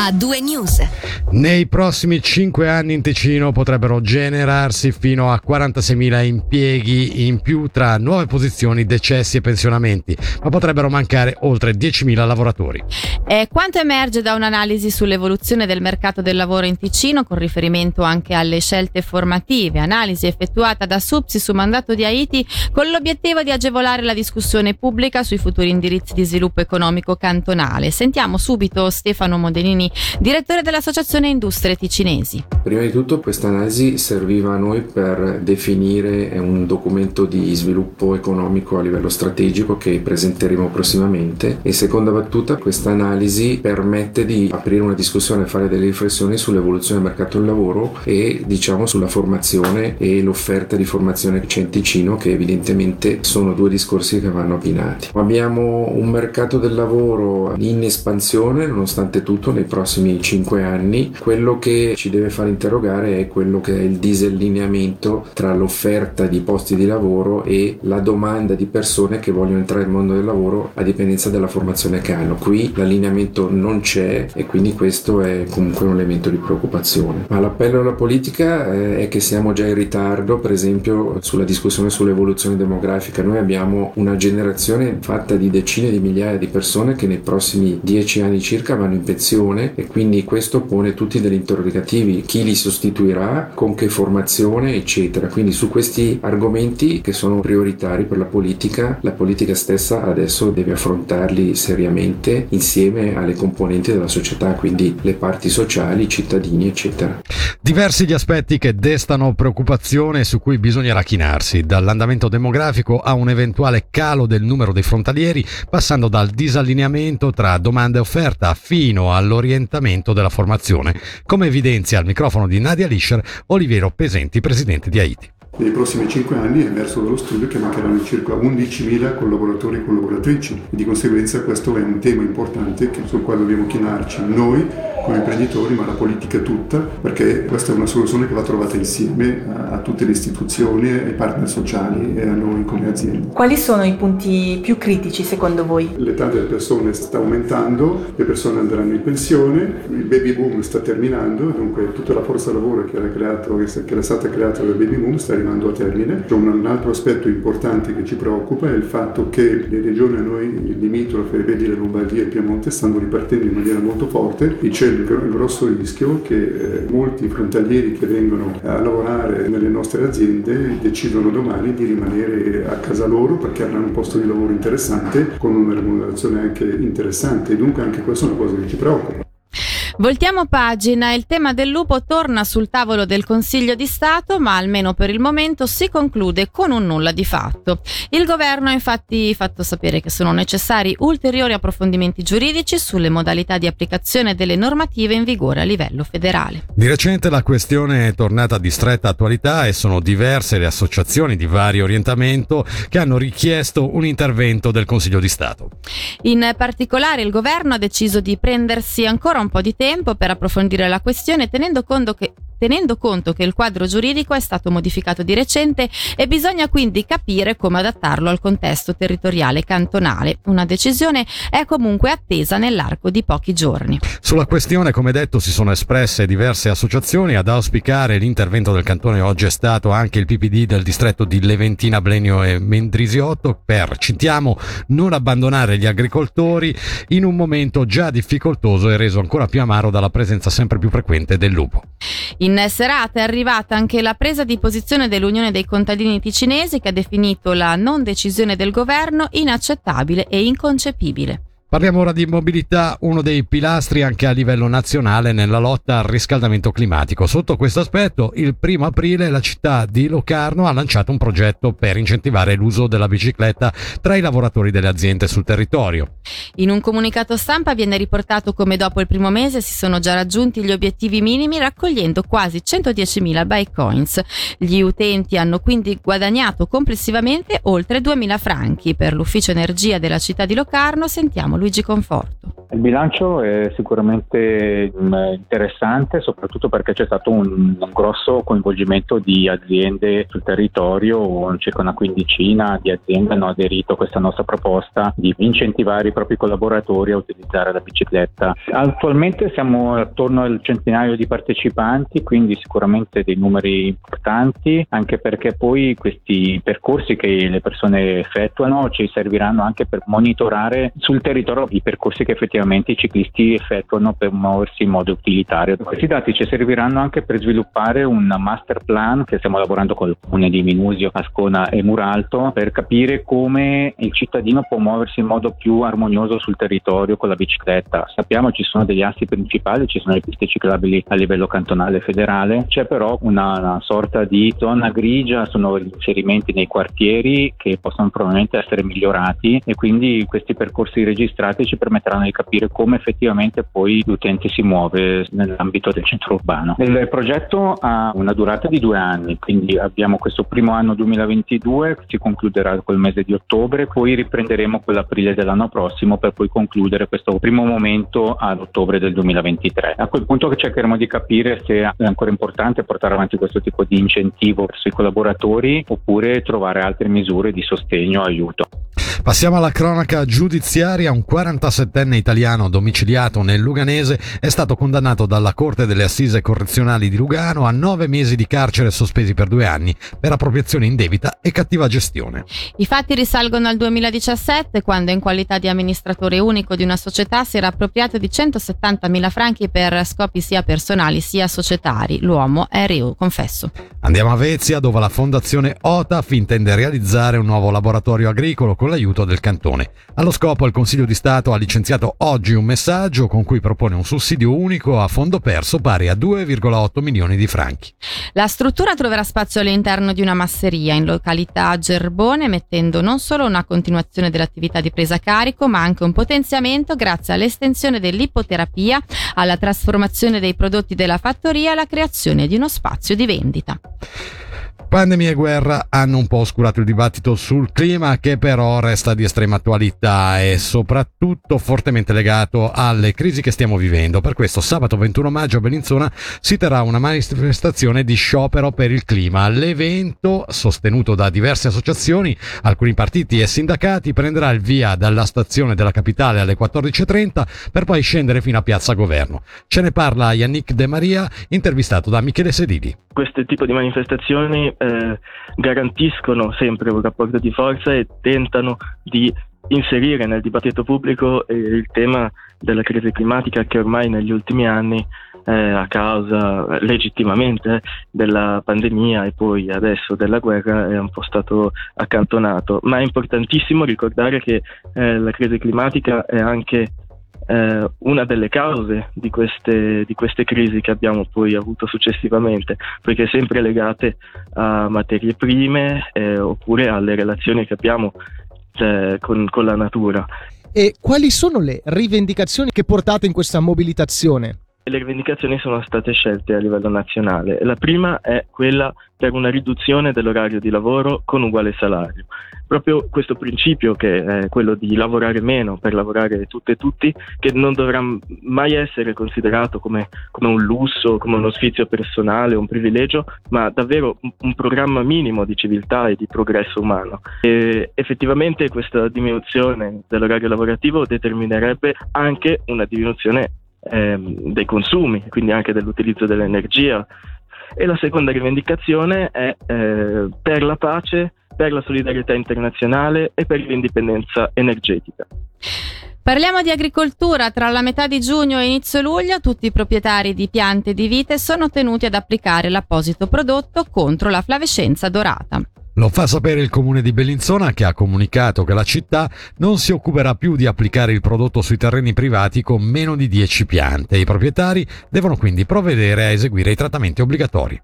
A2 News. Nei prossimi 5 anni in Ticino potrebbero generarsi fino a 46.000 impieghi in più tra nuove posizioni, decessi e pensionamenti, ma potrebbero mancare oltre 10.000 lavoratori. E quanto emerge da un'analisi sull'evoluzione del mercato del lavoro in Ticino con riferimento anche alle scelte formative, analisi effettuata da SUPSI su mandato di AITI con l'obiettivo di agevolare la discussione pubblica sui futuri indirizzi di sviluppo economico cantonale. Sentiamo subito Stefano Modellini, direttore dell'Associazione Industrie Ticinesi. Prima di tutto questa analisi serviva a noi per definire un documento di sviluppo economico a livello strategico che presenteremo prossimamente, e seconda battuta questa analisi permette di aprire una discussione e fare delle riflessioni sull'evoluzione del mercato del lavoro e diciamo sulla formazione e l'offerta di formazione che c'è in Ticino, che evidentemente sono due discorsi che vanno abbinati. Abbiamo un mercato del lavoro in espansione nonostante tutto nei prossimi 5 anni. Quello che ci deve far interrogare è quello che è il disallineamento tra l'offerta di posti di lavoro e la domanda di persone che vogliono entrare nel mondo del lavoro a dipendenza della formazione che hanno. Qui l'allineamento non c'è e quindi questo è comunque un elemento di preoccupazione. Ma l'appello alla politica è che siamo già in ritardo, per esempio sulla discussione sull'evoluzione demografica. Noi abbiamo una generazione fatta di decine di migliaia di persone che nei prossimi 10 anni circa vanno in pensione, e quindi questo pone tutti degli interrogativi: chi li sostituirà, con che formazione, eccetera. Quindi su questi argomenti che sono prioritari per la politica stessa adesso deve affrontarli seriamente insieme alle componenti della società, quindi le parti sociali, i cittadini, eccetera. Diversi gli aspetti che destano preoccupazione su cui bisognerà chinarsi, dall'andamento demografico a un eventuale calo del numero dei frontalieri, passando dal disallineamento tra domanda e offerta fino all'orientamento della formazione, come evidenzia al microfono di Nadia Lischer Oliviero Pesenti, presidente di AITI. Nei prossimi 5 anni è emerso dallo studio che mancheranno circa 11.000 collaboratori e collaboratrici, e di conseguenza questo è un tema importante sul quale dobbiamo chinarci noi come imprenditori, ma la politica tutta, perché questa è una soluzione che va trovata insieme a tutte le istituzioni, ai partner sociali e a noi come aziende. Quali sono i punti più critici secondo voi? L'età delle persone sta aumentando, le persone andranno in pensione, il baby boom sta terminando, dunque tutta la forza lavoro che era stata creata dal baby boom sta a termine. Un altro aspetto importante che ci preoccupa è il fatto che le regioni a noi limitrofe, vedi la Lombardia e il Piemonte, stanno ripartendo in maniera molto forte, e c'è il grosso rischio che molti frontalieri che vengono a lavorare nelle nostre aziende decidono domani di rimanere a casa loro perché avranno un posto di lavoro interessante con una remunerazione anche interessante, e dunque anche questa è una cosa che ci preoccupa. Voltiamo pagina, il tema del lupo torna sul tavolo del Consiglio di Stato, ma almeno per il momento si conclude con un nulla di fatto. Il governo ha infatti fatto sapere che sono necessari ulteriori approfondimenti giuridici sulle modalità di applicazione delle normative in vigore a livello federale. Di recente la questione è tornata di stretta attualità e sono diverse le associazioni di vario orientamento che hanno richiesto un intervento del Consiglio di Stato. In particolare il governo ha deciso di prendersi ancora un po' di tempo per approfondire la questione, tenendo conto che il quadro giuridico è stato modificato di recente e bisogna quindi capire come adattarlo al contesto territoriale cantonale. Una decisione è comunque attesa nell'arco di pochi giorni. Sulla questione, come detto, si sono espresse diverse associazioni. Ad auspicare l'intervento del cantone oggi è stato anche il PPD del distretto di Leventina, Blenio e Mendrisiotto per, citiamo, non abbandonare gli agricoltori in un momento già difficoltoso e reso ancora più amaro dalla presenza sempre più frequente del lupo. In serata è arrivata anche la presa di posizione dell'Unione dei contadini ticinesi, che ha definito la non decisione del governo inaccettabile e inconcepibile. Parliamo ora di mobilità, uno dei pilastri anche a livello nazionale nella lotta al riscaldamento climatico. Sotto questo aspetto, il 1 aprile la città di Locarno ha lanciato un progetto per incentivare l'uso della bicicletta tra i lavoratori delle aziende sul territorio. In un comunicato stampa viene riportato come dopo il primo mese si sono già raggiunti gli obiettivi minimi, raccogliendo quasi 110.000 bike coins. Gli utenti hanno quindi guadagnato complessivamente oltre 2.000 franchi. Per l'ufficio energia della città di Locarno sentiamo Luigi Conforto. Il bilancio è sicuramente interessante, soprattutto perché c'è stato un grosso coinvolgimento di aziende sul territorio, circa una quindicina di aziende hanno aderito a questa nostra proposta di incentivare i propri collaboratori a utilizzare la bicicletta. Attualmente siamo attorno al centinaio di partecipanti, quindi sicuramente dei numeri importanti, anche perché poi questi percorsi che le persone effettuano ci serviranno anche per monitorare sul territorio i percorsi che effettivamente i ciclisti effettuano per muoversi in modo utilitario. Questi dati ci serviranno anche per sviluppare un master plan che stiamo lavorando con il comune di Minusio, Cascona e Muralto, per capire come il cittadino può muoversi in modo più armonioso sul territorio con la bicicletta. Sappiamo ci sono degli assi principali, ci sono le piste ciclabili a livello cantonale e federale, c'è però una sorta di zona grigia, sono gli inserimenti nei quartieri che possono probabilmente essere migliorati, e quindi questi percorsi registrati ci permetteranno di capire come effettivamente poi l'utente si muove nell'ambito del centro urbano. Il progetto ha una durata di 2 anni, quindi abbiamo questo primo anno 2022 che si concluderà col mese di ottobre, poi riprenderemo con l'aprile dell'anno prossimo per poi concludere questo primo momento ad ottobre del 2023. A quel punto cercheremo di capire se è ancora importante portare avanti questo tipo di incentivo verso i collaboratori oppure trovare altre misure di sostegno e aiuto. Passiamo alla cronaca giudiziaria. Un 47enne italiano domiciliato nel Luganese è stato condannato dalla Corte delle Assise Correzionali di Lugano a 9 mesi di carcere sospesi per 2 anni per appropriazione indebita e cattiva gestione. I fatti risalgono al 2017, quando in qualità di amministratore unico di una società si era appropriato di 170.000 franchi per scopi sia personali sia societari. L'uomo è reo confesso. Andiamo a Vezia, dove la fondazione OTAF intende realizzare un nuovo laboratorio agricolo con l'aiuto del cantone. Allo scopo il Consiglio di Stato ha licenziato oggi un messaggio con cui propone un sussidio unico a fondo perso pari a 2,8 milioni di franchi. La struttura troverà spazio all'interno di una masseria in località Gerbone, mettendo non solo una continuazione dell'attività di presa a carico, ma anche un potenziamento grazie all'estensione dell'ipoterapia, alla trasformazione dei prodotti della fattoria e alla creazione di uno spazio di vendita. Pandemia e guerra hanno un po' oscurato il dibattito sul clima, che però resta di estrema attualità e soprattutto fortemente legato alle crisi che stiamo vivendo. Per questo sabato 21 maggio a Bellinzona si terrà una manifestazione di sciopero per il clima. L'evento, sostenuto da diverse associazioni, alcuni partiti e sindacati, prenderà il via dalla stazione della capitale alle 14.30 per poi scendere fino a Piazza Governo. Ce ne parla Yannick De Maria, intervistato da Michele Sedili. Questo tipo di manifestazioni garantiscono sempre un rapporto di forza e tentano di inserire nel dibattito pubblico il tema della crisi climatica, che ormai negli ultimi anni, a causa legittimamente della pandemia e poi adesso della guerra, è un po' stato accantonato. Ma è importantissimo ricordare che la crisi climatica è anche una delle cause di queste crisi che abbiamo poi avuto successivamente, perché sempre legate a materie prime oppure alle relazioni che abbiamo con la natura. E quali sono le rivendicazioni che portate in questa mobilitazione? Le rivendicazioni sono state scelte a livello nazionale. La prima è quella per una riduzione dell'orario di lavoro con uguale salario. Proprio questo principio, che è quello di lavorare meno per lavorare tutte e tutti, che non dovrà mai essere considerato come un lusso, come uno sfizio personale, un privilegio, ma davvero un programma minimo di civiltà e di progresso umano. E effettivamente questa diminuzione dell'orario lavorativo determinerebbe anche una diminuzione dei consumi, quindi anche dell'utilizzo dell'energia. E la seconda rivendicazione è per la pace, per la solidarietà internazionale e per l'indipendenza energetica. Parliamo di agricoltura. Tra la metà di giugno e inizio luglio tutti i proprietari di piante di vite sono tenuti ad applicare l'apposito prodotto contro la flavescenza dorata. Lo fa sapere il comune di Bellinzona, che ha comunicato che la città non si occuperà più di applicare il prodotto sui terreni privati con meno di 10 piante. I proprietari devono quindi provvedere a eseguire i trattamenti obbligatori.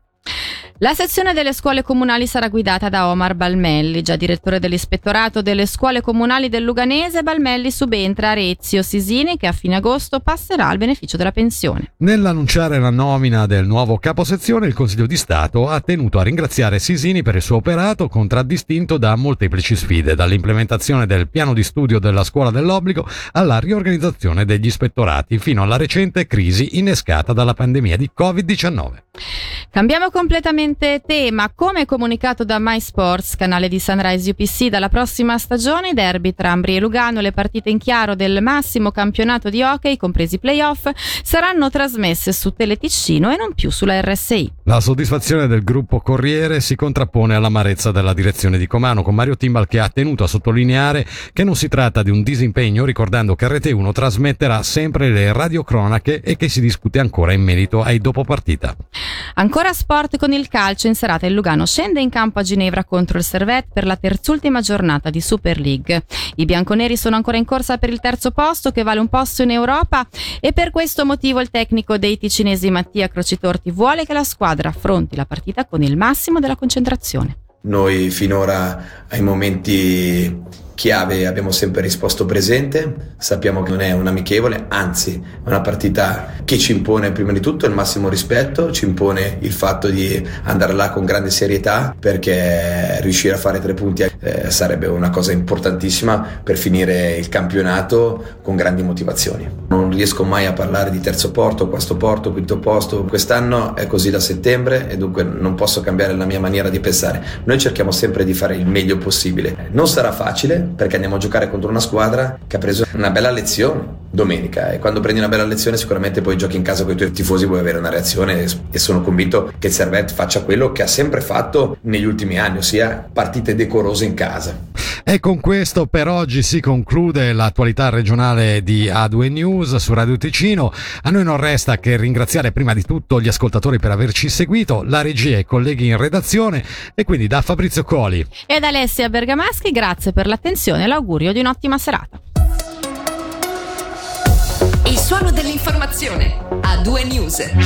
La sezione delle scuole comunali sarà guidata da Omar Balmelli, già direttore dell'Ispettorato delle Scuole Comunali del Luganese. Balmelli subentra a Rezio Sisini, che a fine agosto passerà al beneficio della pensione. Nell'annunciare la nomina del nuovo caposezione, il Consiglio di Stato ha tenuto a ringraziare Sisini per il suo operato, contraddistinto da molteplici sfide, dall'implementazione del piano di studio della scuola dell'obbligo alla riorganizzazione degli ispettorati, fino alla recente crisi innescata dalla pandemia di Covid-19. Cambiamo completamente tema. Come comunicato da MySports, canale di Sunrise UPC, dalla prossima stagione i derby tra Ambri e Lugano, le partite in chiaro del massimo campionato di hockey, compresi i playoff, saranno trasmesse su TeleTicino e non più sulla RSI. La soddisfazione del gruppo Corriere si contrappone all'amarezza della direzione di Comano, con Mario Timbal che ha tenuto a sottolineare che non si tratta di un disimpegno, ricordando che Rete 1 trasmetterà sempre le radiocronache e che si discute ancora in merito ai dopopartita. Ancora sport con il calcio. In serata il Lugano scende in campo a Ginevra contro il Servette per la terzultima giornata di Super League. I bianconeri sono ancora in corsa per il terzo posto, che vale un posto in Europa, e per questo motivo il tecnico dei ticinesi Mattia Crocitorti vuole che la squadra affronti la partita con il massimo della concentrazione. Noi finora ai momenti chiave abbiamo sempre risposto presente, sappiamo che non è un amichevole, anzi è una partita che ci impone prima di tutto il massimo rispetto, ci impone il fatto di andare là con grande serietà, perché riuscire a fare 3 punti sarebbe una cosa importantissima per finire il campionato con grandi motivazioni. Non riesco mai a parlare di terzo porto, quarto porto, quinto posto, quest'anno è così da settembre e dunque non posso cambiare la mia maniera di pensare. Noi cerchiamo sempre di fare il meglio possibile, non sarà facile, perché andiamo a giocare contro una squadra che ha preso una bella lezione domenica, e quando prendi una bella lezione sicuramente poi giochi in casa con i tuoi tifosi, vuoi avere una reazione, e sono convinto che il Servette faccia quello che ha sempre fatto negli ultimi anni, ossia partite decorose in casa. E con questo per oggi si conclude l'attualità regionale di A2 News su Radio Ticino. A noi non resta che ringraziare prima di tutto gli ascoltatori per averci seguito, la regia e i colleghi in redazione, e quindi da Fabrizio Coli ed Alessia Bergamaschi grazie per l'attenzione e l'augurio di un'ottima serata. Il suono dell'informazione, A2 News.